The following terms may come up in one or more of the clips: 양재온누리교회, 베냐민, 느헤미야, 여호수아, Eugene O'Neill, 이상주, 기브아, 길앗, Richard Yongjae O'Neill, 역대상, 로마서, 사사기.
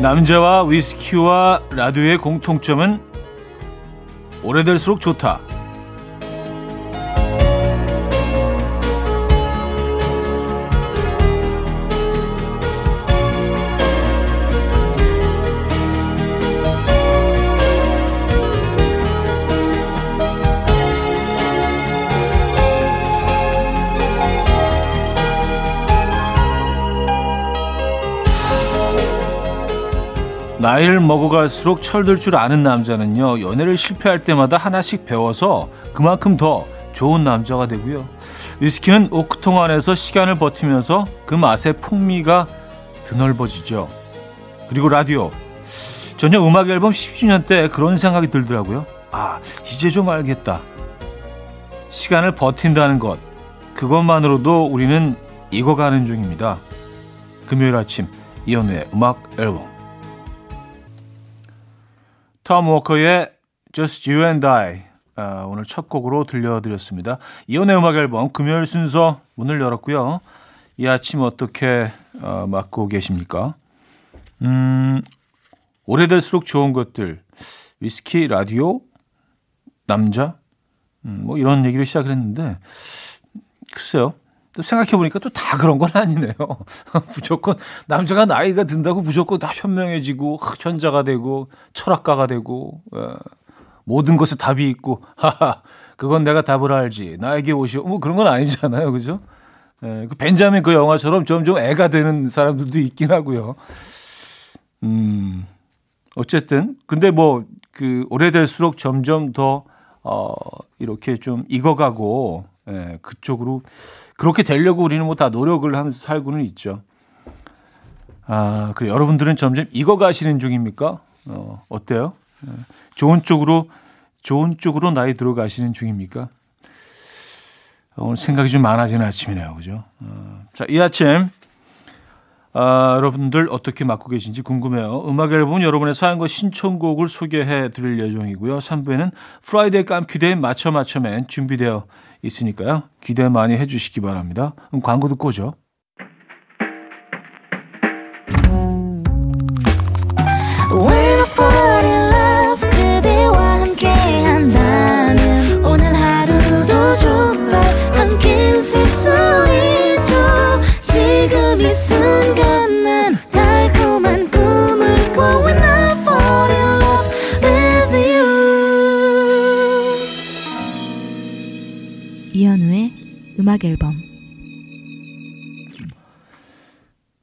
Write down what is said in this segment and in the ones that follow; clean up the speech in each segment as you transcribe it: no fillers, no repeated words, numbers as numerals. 남자와 위스키와 라디오의 공통점은 오래될수록 좋다. 나이를 먹어갈수록 철들 줄 아는 남자는요, 연애를 실패할 때마다 하나씩 배워서 그만큼 더 좋은 남자가 되고요. 위스키는 오크통 안에서 시간을 버티면서 그 맛의 풍미가 드넓어지죠. 그리고 라디오. 전혀 음악 앨범 10주년 때 그런 생각이 들더라고요. 아, 이제 좀 알겠다. 시간을 버틴다는 것. 그것만으로도 우리는 익어가는 중입니다. 금요일 아침, 이현우의 음악 앨범. 톰 워커의 Just You and I 오늘 첫 곡으로 들려드렸습니다. 이혼의 음악 앨범 금요일 순서 문을 열었고요. 이 아침 어떻게 맞고 계십니까? 오래될수록 좋은 것들, 위스키, 라디오, 남자 뭐 이런 얘기를 시작을 했는데 글쎄요. 또 생각해보니까 또 다 그런 건 아니네요. 무조건 남자가 나이가 든다고 무조건 다 현명해지고 현자가 되고 철학가가 되고 모든 것에 답이 있고 그건 내가 답을 알지 나에게 오시오 뭐 그런 건 아니잖아요. 그죠? 그 벤자민 그 영화처럼 점점 애가 되는 사람들도 있긴 하고요. 어쨌든 근데 뭐 그 오래될수록 점점 더 이렇게 좀 익어가고 그쪽으로 그렇게 되려고 우리는 뭐 다 노력을 하면서 살고는 있죠. 아, 그래 여러분들은 점점 익어가시는 중입니까? 어때요? 좋은 쪽으로 나이 들어가시는 중입니까? 오늘 생각이 좀 많아지는 아침이네요, 그죠? 자, 이 아침 여러분들 어떻게 맞고 계신지 궁금해요. 음악 앨범은 여러분의 사연과 신청곡을 소개해 드릴 예정이고요. 3부에는 프라이데이 깜키대인 맞춰맨 준비되어 있으니까요. 기대 많이 해주시기 바랍니다. 그럼 광고 듣고 오죠. 이현우의 음악 앨범.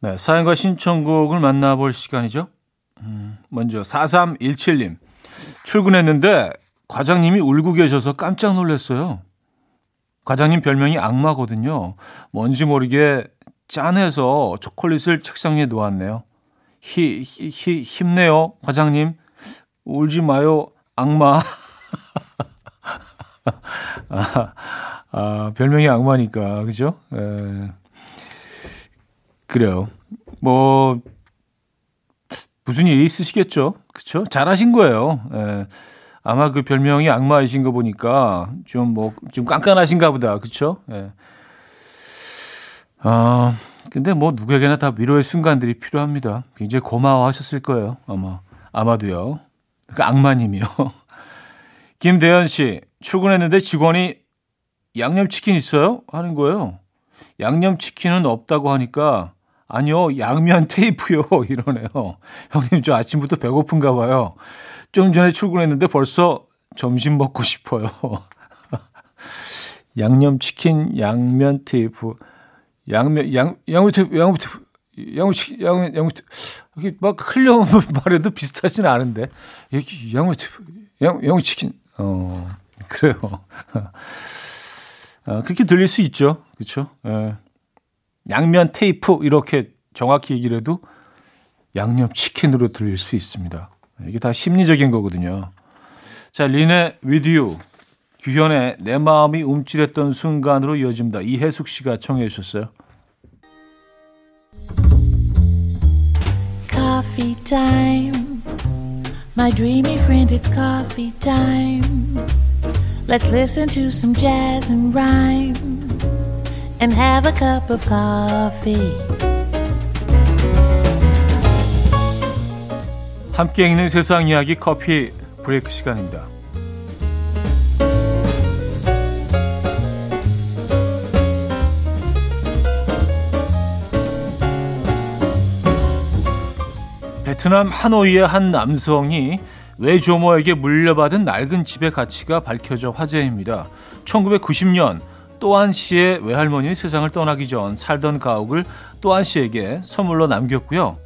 네, 사연과 신청곡을 만나볼 시간이죠. 먼저 4317님. 출근했는데 과장님이 울고 계셔서 깜짝 놀랐어요. 과장님 별명이 악마거든요. 뭔지 모르게 짠해서 초콜릿을 책상 위에 놓았네요. 힘내요, 과장님. 울지 마요, 악마. 별명이 악마니까, 그죠? 그래요. 뭐, 무슨 일이 있으시겠죠? 그쵸? 잘하신 거예요. 아마 그 별명이 악마이신 거 보니까 좀 깐깐하신가 보다. 그쵸? 근데 뭐 누구에게나 다 위로의 순간들이 필요합니다. 굉장히 고마워하셨을 거예요. 아마도요. 그러니까 악마님이요. 김대현 씨, 출근했는데 직원이 양념치킨 있어요? 하는 거예요. 양념치킨은 없다고 하니까 아니요, 양면 테이프요. 이러네요. 형님, 저 아침부터 배고픈가 봐요. 좀 전에 출근했는데 벌써 점심 먹고 싶어요. 양념치킨, 양면 테이프. 양면 테이프. 막 흘려온 말에도 비슷하진 않은데. 양면 테이프, 양치킨. 그래요. 그렇게 들릴 수 있죠. 그렇죠? 양면 테이프 이렇게 정확히 얘기를 해도 양념치킨으로 들릴 수 있습니다. 이게 다 심리적인 거거든요. 자, 린의 With You, 규현의 내 마음이 움찔했던 순간으로 이어집니다. 이혜숙 씨가 청해 주셨어요. Coffee time My dreamy friend, it's coffee time Let's listen to some jazz and rhyme And have a cup of coffee 함께 읽는 세상 이야기 커피 브레이크 시간입니다. 베트남 하노이의 한 남성이 외조모에게 물려받은 낡은 집의 가치가 밝혀져 화제입니다. 1990년 또한 씨의 외할머니는 세상을 떠나기 전 살던 가옥을 또한 씨에게 선물로 남겼고요.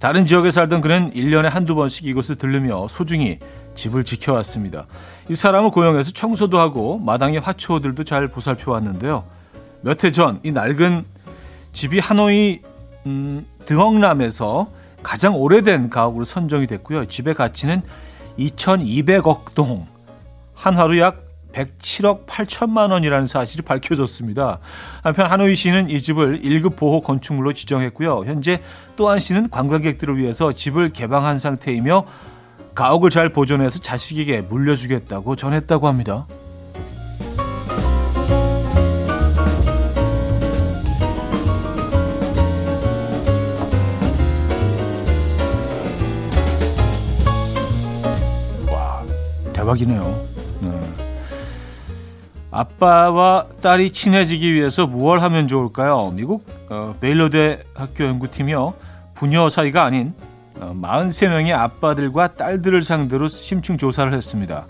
다른 지역에 살던 그는 1년에 한두 번씩 이곳을 들르며 소중히 집을 지켜왔습니다. 이 사람을 고용해서 청소도 하고 마당의 화초들도 잘 보살펴왔는데요. 몇 해 전 이 낡은 집이 하노이 드헝람에서 가장 오래된 가옥으로 선정이 됐고요. 집의 가치는 2200억 동, 한화로 약 107억 8천만 원이라는 사실이 밝혀졌습니다. 한편 하노이시는 이 집을 1급 보호 건축물로 지정했고요. 현재 또한시는 관광객들을 위해서 집을 개방한 상태이며 가옥을 잘 보존해서 자식에게 물려주겠다고 전했다고 합니다. 와, 대박이네요. 아빠와 딸이 친해지기 위해서 무엇을 하면 좋을까요? 미국 베일러 대학교 연구팀이요. 부녀 사이가 아닌 43명의 아빠들과 딸들을 상대로 심층 조사를 했습니다.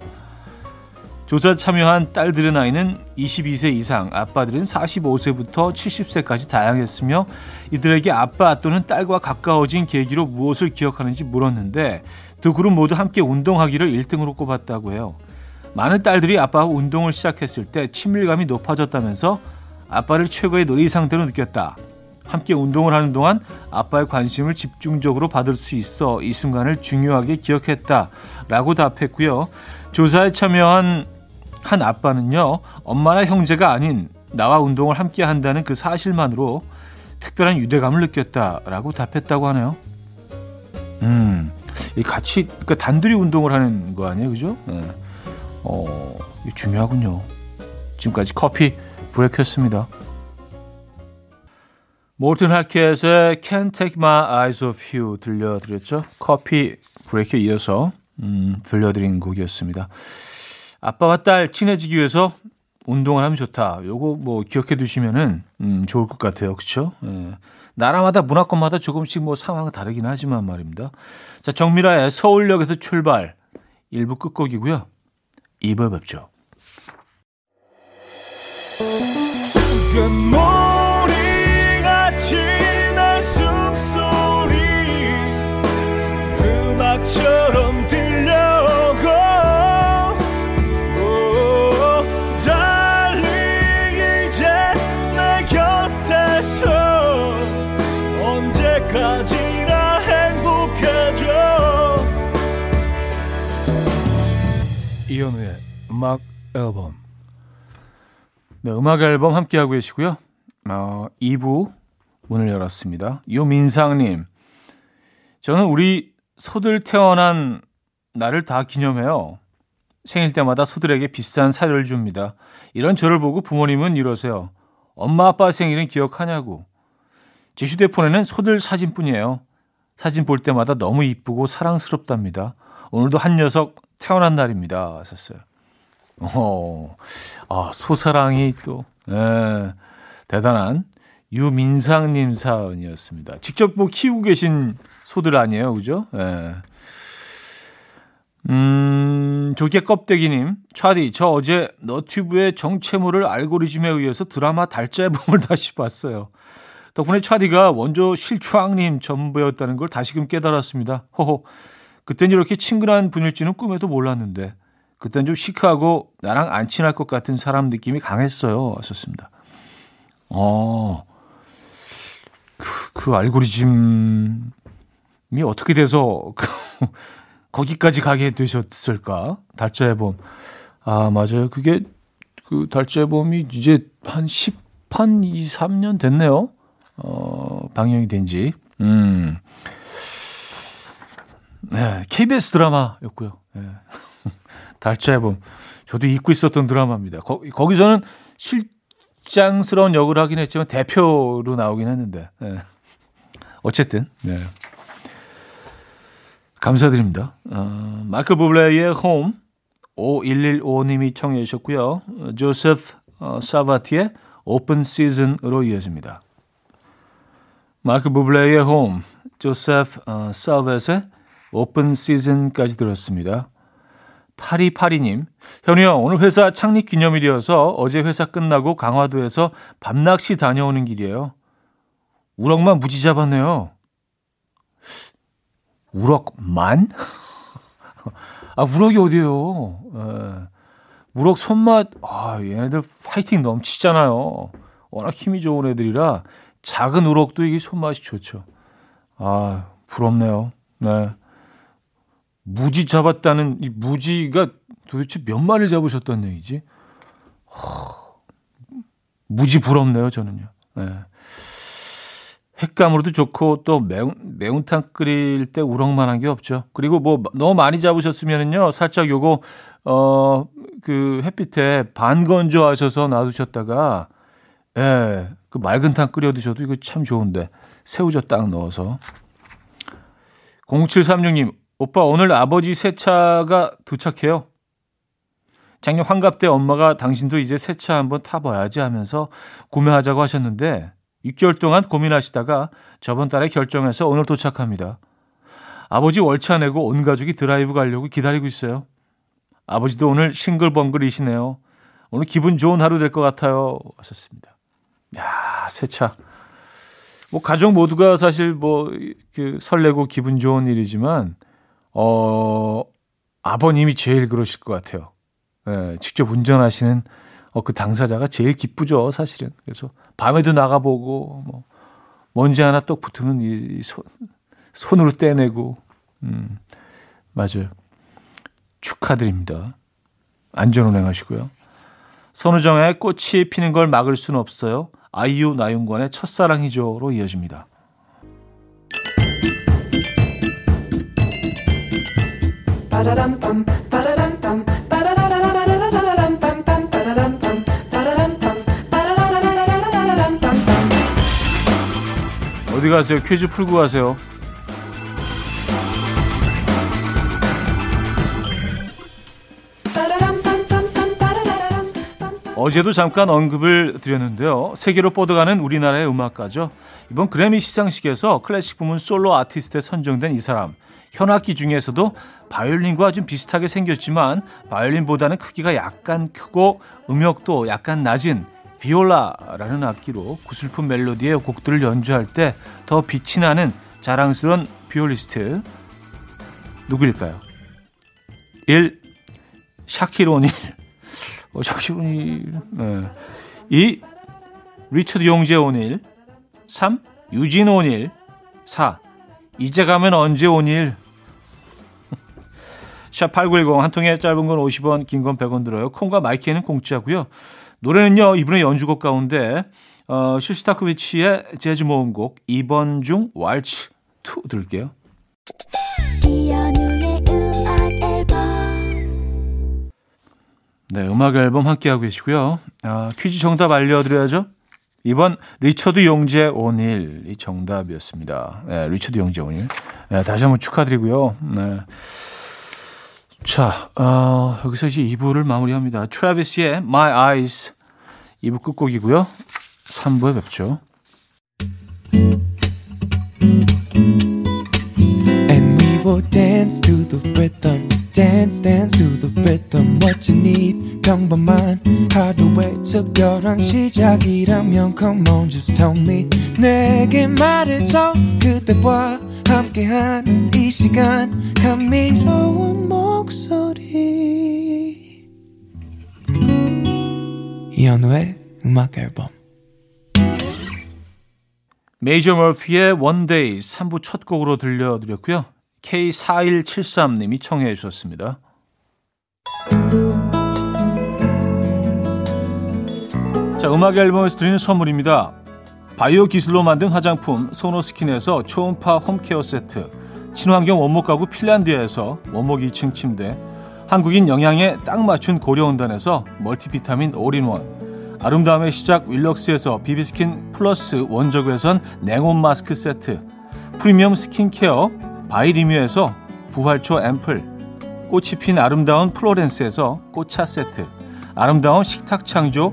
조사 참여한 딸들의 나이는 22세 이상, 아빠들은 45세부터 70세까지 다양했으며 이들에게 아빠 또는 딸과 가까워진 계기로 무엇을 기억하는지 물었는데 두 그룹 모두 함께 운동하기를 1등으로 꼽았다고 해요. 많은 딸들이 아빠와 운동을 시작했을 때 친밀감이 높아졌다면서 아빠를 최고의 놀이 상대로 느꼈다. 함께 운동을 하는 동안 아빠의 관심을 집중적으로 받을 수 있어 이 순간을 중요하게 기억했다. 라고 답했고요. 조사에 참여한 한 아빠는요. 엄마나 형제가 아닌 나와 운동을 함께 한다는 그 사실만으로 특별한 유대감을 느꼈다. 라고 답했다고 하네요. 같이 그러니까 단둘이 운동을 하는 거 아니에요? 그죠? 네. 중요하군요. 지금까지 커피 브레이크였습니다. 모튼 하켓의 Can't Take My Eyes Off You 들려드렸죠. 커피 브레이크에 이어서 들려드린 곡이었습니다. 아빠와 딸 친해지기 위해서 운동을 하면 좋다. 요거 뭐 기억해 두시면은 좋을 것 같아요. 그렇죠? 예. 나라마다 문화권마다 조금씩 뭐 상황이 다르긴 하지만 말입니다. 자, 정미라의 서울역에서 출발 1부 끝곡이고요. 2부에 뵙죠. 괴물이같이 날 숨소리 음악처럼 들려오고 달리 이제 내 곁에서 언제까지 이현우의 음악 앨범. 네, 음악 앨범 함께하고 계시고요. 2부 문을 열었습니다. 요민상님. 저는 우리 소들 태어난 날을 다 기념해요. 생일 때마다 소들에게 비싼 사료를 줍니다. 이런 저를 보고 부모님은 이러세요. 엄마 아빠 생일은 기억하냐고. 제 휴대폰에는 소들 사진뿐이에요. 사진 볼 때마다 너무 이쁘고 사랑스럽답니다. 오늘도 한 녀석 태어난 날입니다. 하셨어요. 소사랑이 또 대단한 유민상님 사연이었습니다. 직접 뭐 키우고 계신 소들 아니에요, 그죠? 조개 껍데기님, 차디, 저 어제 너튜브의 정체모를 알고리즘에 의해서 드라마 달자 앨범을 다시 봤어요. 덕분에 차디가 원조 실추왕님 전부였다는 걸 다시금 깨달았습니다. 호호. 그땐 이렇게 친근한 분일지는 꿈에도 몰랐는데 그땐 좀 시크하고 나랑 안 친할 것 같은 사람 느낌이 강했어요. 썼습니다. 그 알고리즘이 어떻게 돼서 거기까지 가게 되셨을까? 달자 앨범. 아, 맞아요. 그게 그 달자 앨범이 이제 한 10한 2, 3년 됐네요. 방영이 된 지. 네, KBS 드라마였고요. 네. 달자 앨범. 저도 잊고 있었던 드라마입니다. 거기서는 실장스러운 역을 하긴 했지만 대표로 나오긴 했는데. 네. 어쨌든. 네. 감사드립니다. 마크 부블레의 홈 5115님이 청해 주셨고요. 조셉 사바티의 오픈 시즌으로 이어집니다. 마크 부블레의 홈, 조셉 사바티의 오픈 시즌까지 들었습니다. 8282님, 현우야, 오늘 회사 창립 기념일이어서 어제 회사 끝나고 강화도에서 밤낚시 다녀오는 길이에요. 우럭만 무지 잡았네요. 우럭만? 아, 우럭이 어디예요? 예. 우럭 손맛, 아, 얘네들 파이팅 넘치잖아요. 워낙 힘이 좋은 애들이라 작은 우럭도 이게 손맛이 좋죠. 아, 부럽네요. 네. 무지 잡았다는, 이 무지가 도대체 몇 마리를 잡으셨던 얘기지? 무지 부럽네요, 저는요. 네. 횟감으로도 좋고 또 매운탕 끓일 때 우럭만한 게 없죠. 그리고 뭐 너무 많이 잡으셨으면은요, 살짝 요거 그 햇빛에 반 건조하셔서 놔두셨다가, 예, 그 맑은 탕 끓여 드셔도 이거 참 좋은데, 새우젓 딱 넣어서. 0736님, 오빠 오늘 아버지 세차가 도착해요. 작년 환갑 때 엄마가 당신도 이제 세차 한번 타봐야지 하면서 구매하자고 하셨는데 6개월 동안 고민하시다가 저번 달에 결정해서 오늘 도착합니다. 아버지 월차 내고 온 가족이 드라이브 가려고 기다리고 있어요. 아버지도 오늘 싱글벙글이시네요. 오늘 기분 좋은 하루 될 것 같아요. 하셨습니다. 야, 세차. 뭐 가족 모두가 사실 뭐 그 설레고 기분 좋은 일이지만 아버님이 제일 그러실 것 같아요. 예, 직접 운전하시는 그 당사자가 제일 기쁘죠, 사실은. 그래서 밤에도 나가보고, 뭐, 먼지 하나 똑 붙으면 이 손으로 떼내고, 맞아요. 축하드립니다. 안전운행 하시고요. 손우정의 꽃이 피는 걸 막을 수는 없어요. 아이유 나윤권의 첫사랑이죠로 이어집니다. 바라람밤. 어디 가세요? 퀴즈 풀고 가세요. 어제도 잠깐 언급을 드렸는데요. 세계로 뻗어가는 우리나라의 음악가죠. 이번 그래미 시상식에서 클래식 부문 솔로 아티스트에 선정된 이 사람. 현악기 중에서도 바이올린과 좀 비슷하게 생겼지만 바이올린보다는 크기가 약간 크고 음역도 약간 낮은 비올라라는 악기로 구슬픈 멜로디의 곡들을 연주할 때 더 빛이 나는 자랑스러운 비올리스트 누구일까요? 1. 샤킬 오닐. 샤킬 오닐. 네. 2. 리처드 용재 오닐. 3. 유진 오닐. 4. 이제 가면 언제 오닐. 샷8910, 한 통에 짧은 건 50원, 긴 건 100원 들어요. 콩과 마이키에는 공짜고요. 노래는요, 이분의 연주곡 가운데 슈스타코비치의 재즈 모음곡 2번 중 왈츠 2 들을게요. 네, 음악 앨범 함께하고 계시고요. 아, 퀴즈 정답 알려드려야죠. 2번 리처드 용재 오닐이 정답이었습니다. 네, 리처드 용재 오닐. 네, 다시 한번 축하드리고요. 네. 자, 여기서 이제 2부를 마무리합니다. 트래비스의 My Eyes 2부 끝곡이고요. 3부에 뵙죠. And we will dance to the rhythm. Dance, dance to the rhythm. What you need, 평범한 하루의 특별한 시작이라면 Come on, just tell me. 내게 말해줘. 그대와 함께한 이 시간 감미로운 목소리 이현우의 음악 앨범. 메이저 머피의 One Day 3부 첫 곡으로 들려드렸고요. K4173님이 청해 주셨습니다. 자, 음악 앨범에서 드리는 선물입니다. 바이오 기술로 만든 화장품 소노스킨에서 초음파 홈케어 세트, 친환경 원목 가구 핀란드에서 원목 2층 침대, 한국인 영양에 딱 맞춘 고려온단에서 멀티비타민 올인원, 아름다움의 시작 윌럭스에서 비비스킨 플러스 원적외선 냉온 마스크 세트, 프리미엄 스킨케어 바이리뮤에서 부활초 앰플, 꽃이 핀 아름다운 플로렌스에서 꽃차 세트, 아름다운 식탁 창조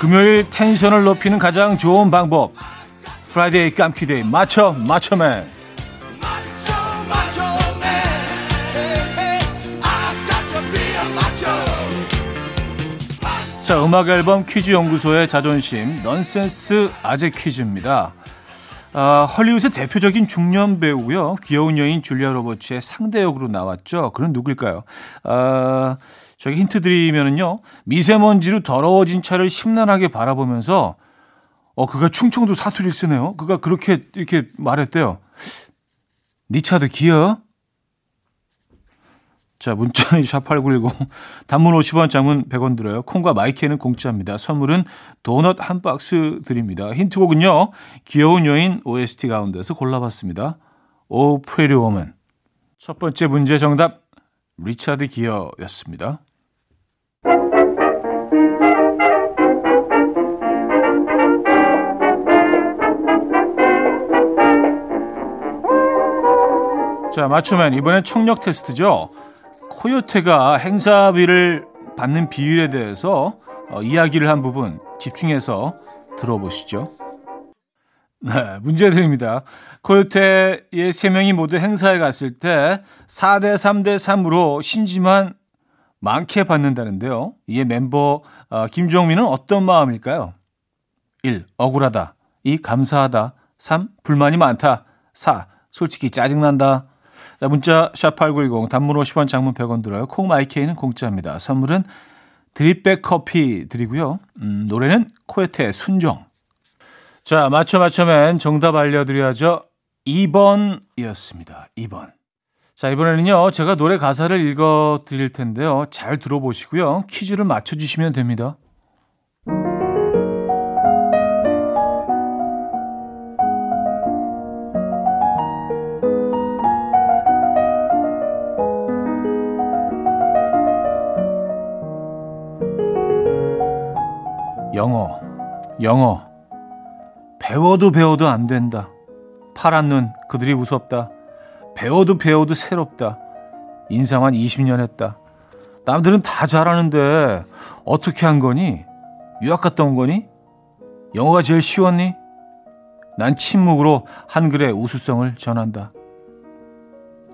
금요일 텐션을 높이는 가장 좋은 방법, 프라이데이 깜키데이 마초맨. 자, 음악 앨범 퀴즈 연구소의 자존심 넌센스 아재 퀴즈입니다. 헐리우드의 대표적인 중년 배우고요, 귀여운 여인 줄리아 로버츠의 상대 역으로 나왔죠. 그럼 누굴까요? 저기 힌트 드리면은요, 미세먼지로 더러워진 차를 심란하게 바라보면서 그가 충청도 사투리를 쓰네요. 그가 그렇게 이렇게 말했대요. 니 차도 기어? 자, 문자는 #8910, 단문 50원, 장문 100원 들어요. 콩과 마이키는 공짜입니다. 선물은 도넛 한 박스 드립니다. 힌트곡은요, 귀여운 여인 OST 가운데서 골라봤습니다. 오 프레리 워먼. 첫 번째 문제 정답, 리차드 기어였습니다. 자, 맞춤엔 이번엔 청력 테스트죠. 코요테가 행사비를 받는 비율에 대해서 이야기를 한 부분 집중해서 들어보시죠. 네, 문제 드립니다. 코요테의 3명이 모두 행사에 갔을 때 4대 3대 3으로 신지만 많게 받는다는데요. 이에 멤버 김종민은 어떤 마음일까요? 1. 억울하다. 2. 감사하다. 3. 불만이 많다. 4. 솔직히 짜증난다. 자, 문자 #8910, 단문 50원, 장문 100원 들어요. 콩마이케이는 공짜입니다. 선물은 드립백 커피 드리고요. 노래는 코요테의 순정. 자, 맞춰맨 정답 알려드려야죠. 2번이었습니다. 2번. 자, 이번에는요, 제가 노래 가사를 읽어드릴 텐데요. 잘 들어보시고요, 퀴즈를 맞춰주시면 됩니다. 영어 배워도 안 된다. 파란 눈 그들이 무섭다. 배워도 새롭다. 인사만 20년 했다. 남들은 다 잘하는데 어떻게 한 거니? 유학 갔다 온 거니? 영어가 제일 쉬웠니? 난 침묵으로 한글의 우수성을 전한다.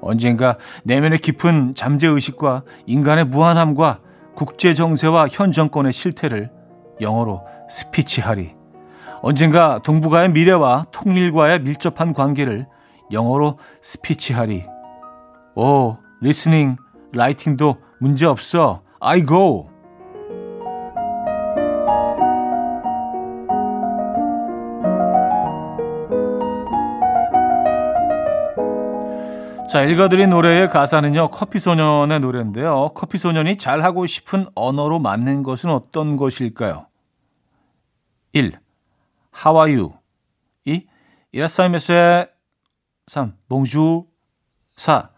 언젠가 내면의 깊은 잠재의식과 인간의 무한함과 국제정세와 현 정권의 실태를 영어로 스피치하리. 언젠가 동북아의 미래와 통일과의 밀접한 관계를 영어로 스피치하리. 오, 리스닝, 라이팅도 문제없어. I go. 자, 읽어드린 노래의 가사는요, 커피소년의 노래인데요. 커피소년이 잘하고 싶은 언어로 맞는 것은 어떤 것일까요? 1. How are you? 2. 이라사이메세. 3. 봉주. 4.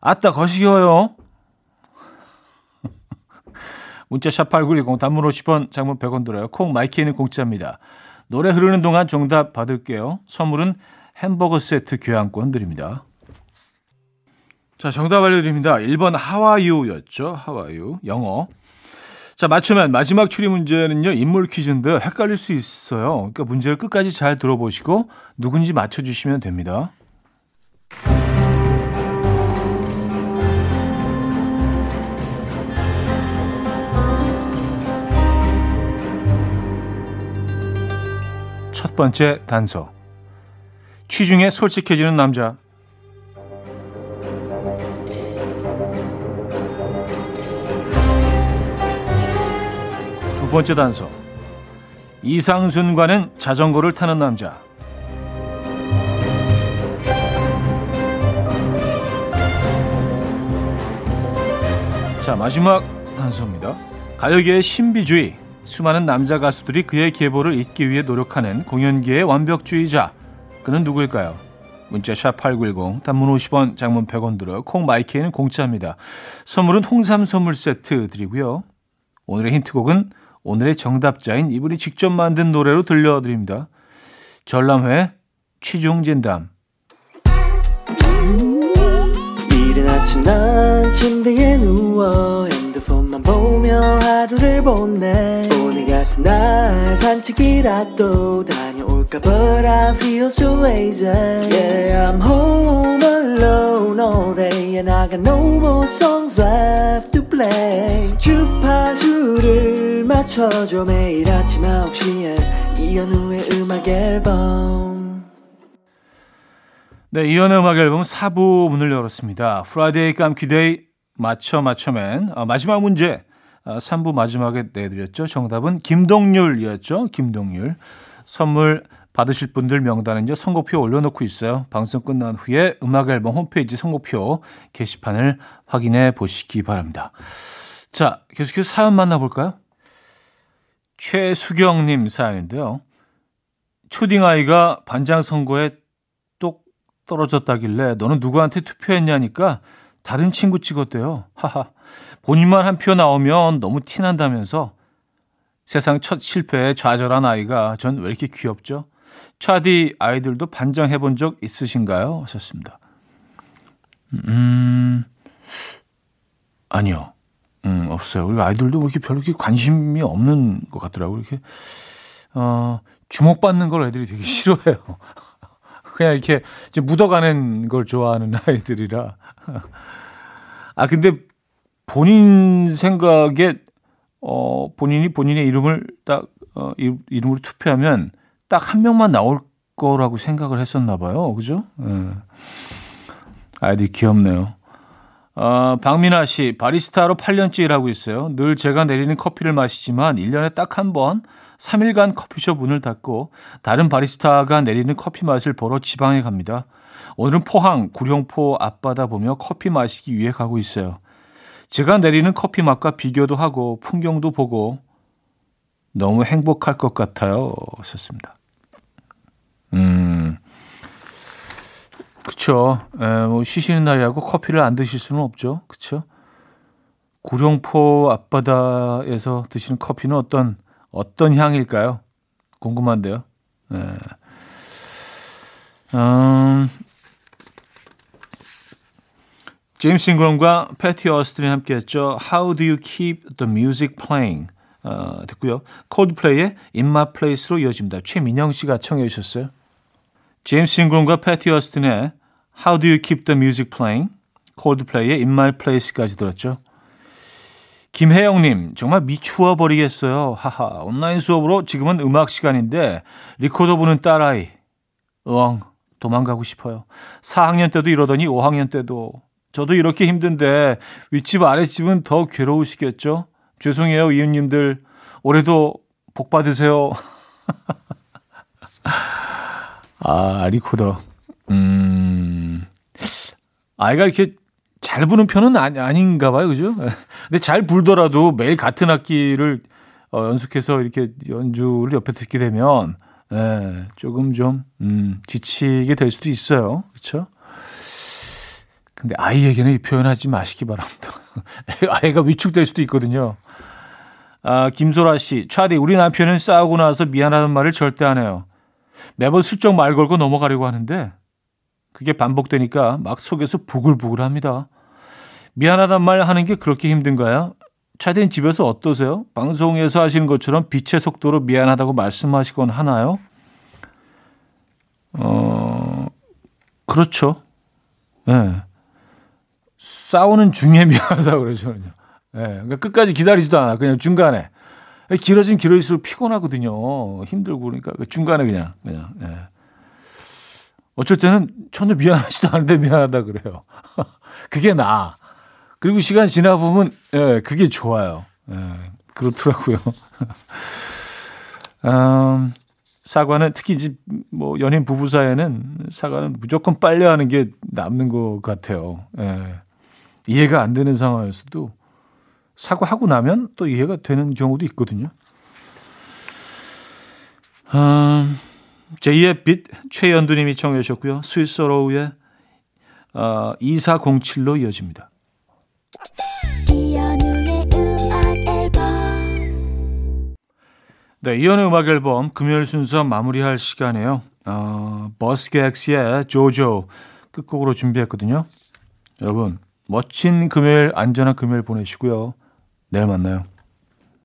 아따 거시기워요. 문자 #8910, 단문 50원, 장문 100원 들어요. 콩 마이키에는 공짜입니다. 노래 흐르는 동안 정답 받을게요. 선물은 햄버거 세트 교환권 드립니다. 자, 정답 알려드립니다. 1번 하와유였죠. 하와유, 영어. 자, 맞추면 마지막 추리 문제는요. 인물 퀴즈인데 헷갈릴 수 있어요. 그러니까 문제를 끝까지 잘 들어보시고 누군지 맞춰주시면 됩니다. 첫 번째 단서. 취중에 솔직해지는 남자. 두 번째 단서. 이상순과는 자전거를 타는 남자. 자, 마지막 단서입니다. 가요계의 신비주의. 수많은 남자 가수들이 그의 계보를 잇기 위해 노력하는 공연계의 완벽주의자. 그는 누구일까요? 문자 샵 8910, 단문 50원, 장문 100원 들어요. 콩 마이키에는 공짜입니다. 선물은 홍삼 선물 세트 드리고요. 오늘의 힌트곡은 오늘의 정답자인 이분이 직접 만든 노래로 들려드립니다. 전람회 취중진담. 이른 아침 난 침대에 누워 핸드폰만 보며 하루를 보내. 오늘 같은 날 산책이라도 다녀올까. But I feel so lazy. Yeah, I'm home alone all day and I got no more songs left to play. 주파수를 맞춰줘. 매일 아침 9시에 이현우의 음악 앨범. 네, 이현의 음악 앨범 4부 문을 열었습니다. 프라이데이 깜키데이 맞춰맨. 마지막 문제 3부 마지막에 내드렸죠. 정답은 김동률이었죠. 김동률. 선물 받으실 분들 명단은요. 선곡표 올려놓고 있어요. 방송 끝난 후에 음악 앨범 홈페이지 선곡표 게시판을 확인해 보시기 바랍니다. 자, 계속해서 사연 만나볼까요? 최수경님 사연인데요. 초딩 아이가 반장 선거에 떨어졌다길래 너는 누구한테 투표했냐니까 다른 친구 찍었대요. 하하. 본인만 한 표 나오면 너무 티난다면서 세상 첫 실패에 좌절한 아이가 전 왜 이렇게 귀엽죠? 차디 아이들도 반장해본 적 있으신가요? 하셨습니다. 아니요. 없어요. 우리 아이들도 그렇게 별로 이렇게 관심이 없는 것 같더라고요. 이렇게 주목받는 걸 애들이 되게 싫어해요. 그냥 이렇게 이제 묻어가는 걸 좋아하는 아이들이라. 아, 근데 본인 생각에 본인의 이름을 딱 이름으로 투표하면 딱 한 명만 나올 거라고 생각을 했었나 봐요. 그죠? 아이들 귀엽네요. 박민아 씨, 바리스타로 8년째 일하고 있어요. 늘 제가 내리는 커피를 마시지만 1년에 딱 한 번 3일간 커피숍 문을 닫고 다른 바리스타가 내리는 커피 맛을 보러 지방에 갑니다. 오늘은 포항 구룡포 앞바다 보며 커피 마시기 위해 가고 있어요. 제가 내리는 커피 맛과 비교도 하고 풍경도 보고 너무 행복할 것 같아요. 썼습니다. 그렇죠. 뭐 쉬시는 날이라고 커피를 안 드실 수는 없죠. 그렇죠. 구룡포 앞바다에서 드시는 커피는 어떤 향일까요? 궁금한데요. 네. 제임스 잉그럼과 패티 어스틴이 함께했죠. How do you keep the music playing? 듣고요. 콜드플레이의 In My Place로 이어집니다. 최민영 씨가 청해 주셨어요. 제임스 잉그럼과 패티 어스틴의 How do you keep the music playing? 콜드플레이의 In My Place까지 들었죠. 김혜영님, 정말 미추어버리겠어요. 하하. 온라인 수업으로 지금은 음악 시간인데 리코더 부는 딸아이. 으엉, 도망가고 싶어요. 4학년 때도 이러더니 5학년 때도. 저도 이렇게 힘든데 윗집 아랫집은 더 괴로우시겠죠? 죄송해요, 이웃님들. 올해도 복 받으세요. 아, 리코더. 아이가 이렇게 잘 부는 편은 아닌가 봐요. 그죠? 근데 잘 불더라도 매일 같은 악기를 연속해서 이렇게 연주를 옆에 듣게 되면 조금 좀 지치게 될 수도 있어요. 그렇죠? 근데 아이에게는 이 표현하지 마시기 바랍니다. 아이가 위축될 수도 있거든요. 아, 김소라 씨. 차디, 우리 남편은 싸우고 나서 미안하다는 말을 절대 안 해요. 매번 슬쩍 말 걸고 넘어가려고 하는데 그게 반복되니까 막 속에서 부글부글 합니다. 미안하단 말 하는 게 그렇게 힘든가요? 차디는 집에서 어떠세요? 방송에서 하시는 것처럼 빛의 속도로 미안하다고 말씀하시곤 하나요? 그렇죠. 네. 싸우는 중에 미안하다고 그래요, 저는요. 네. 그러니까 끝까지 기다리지도 않아. 그냥 중간에. 길어지면 길어질수록 피곤하거든요. 힘들고 그러니까 중간에 그냥. 네. 어쩔 때는 전혀 미안하지도 않은데 미안하다 그래요. 그게 나아. 그리고 시간 지나 보면 예, 그게 좋아요. 예, 그렇더라고요. 사과는 특히 이제 뭐 연인 부부 사이에는 사과는 무조건 빨리 하는 게 남는 것 같아요. 예, 이해가 안 되는 상황에서도 사과하고 나면 또 이해가 되는 경우도 있거든요. 제2의 빛 최연두님이 청해 주셨고요. 스위스로우의 2407로 이어집니다. 이현우의 음악 앨범. 네, 이현우의 음악 앨범 금요일 순서 마무리할 시간이에요. 버스객스의 조조 끝곡으로 준비했거든요. 여러분 멋진 금요일, 안전한 금요일 보내시고요. 내일 만나요.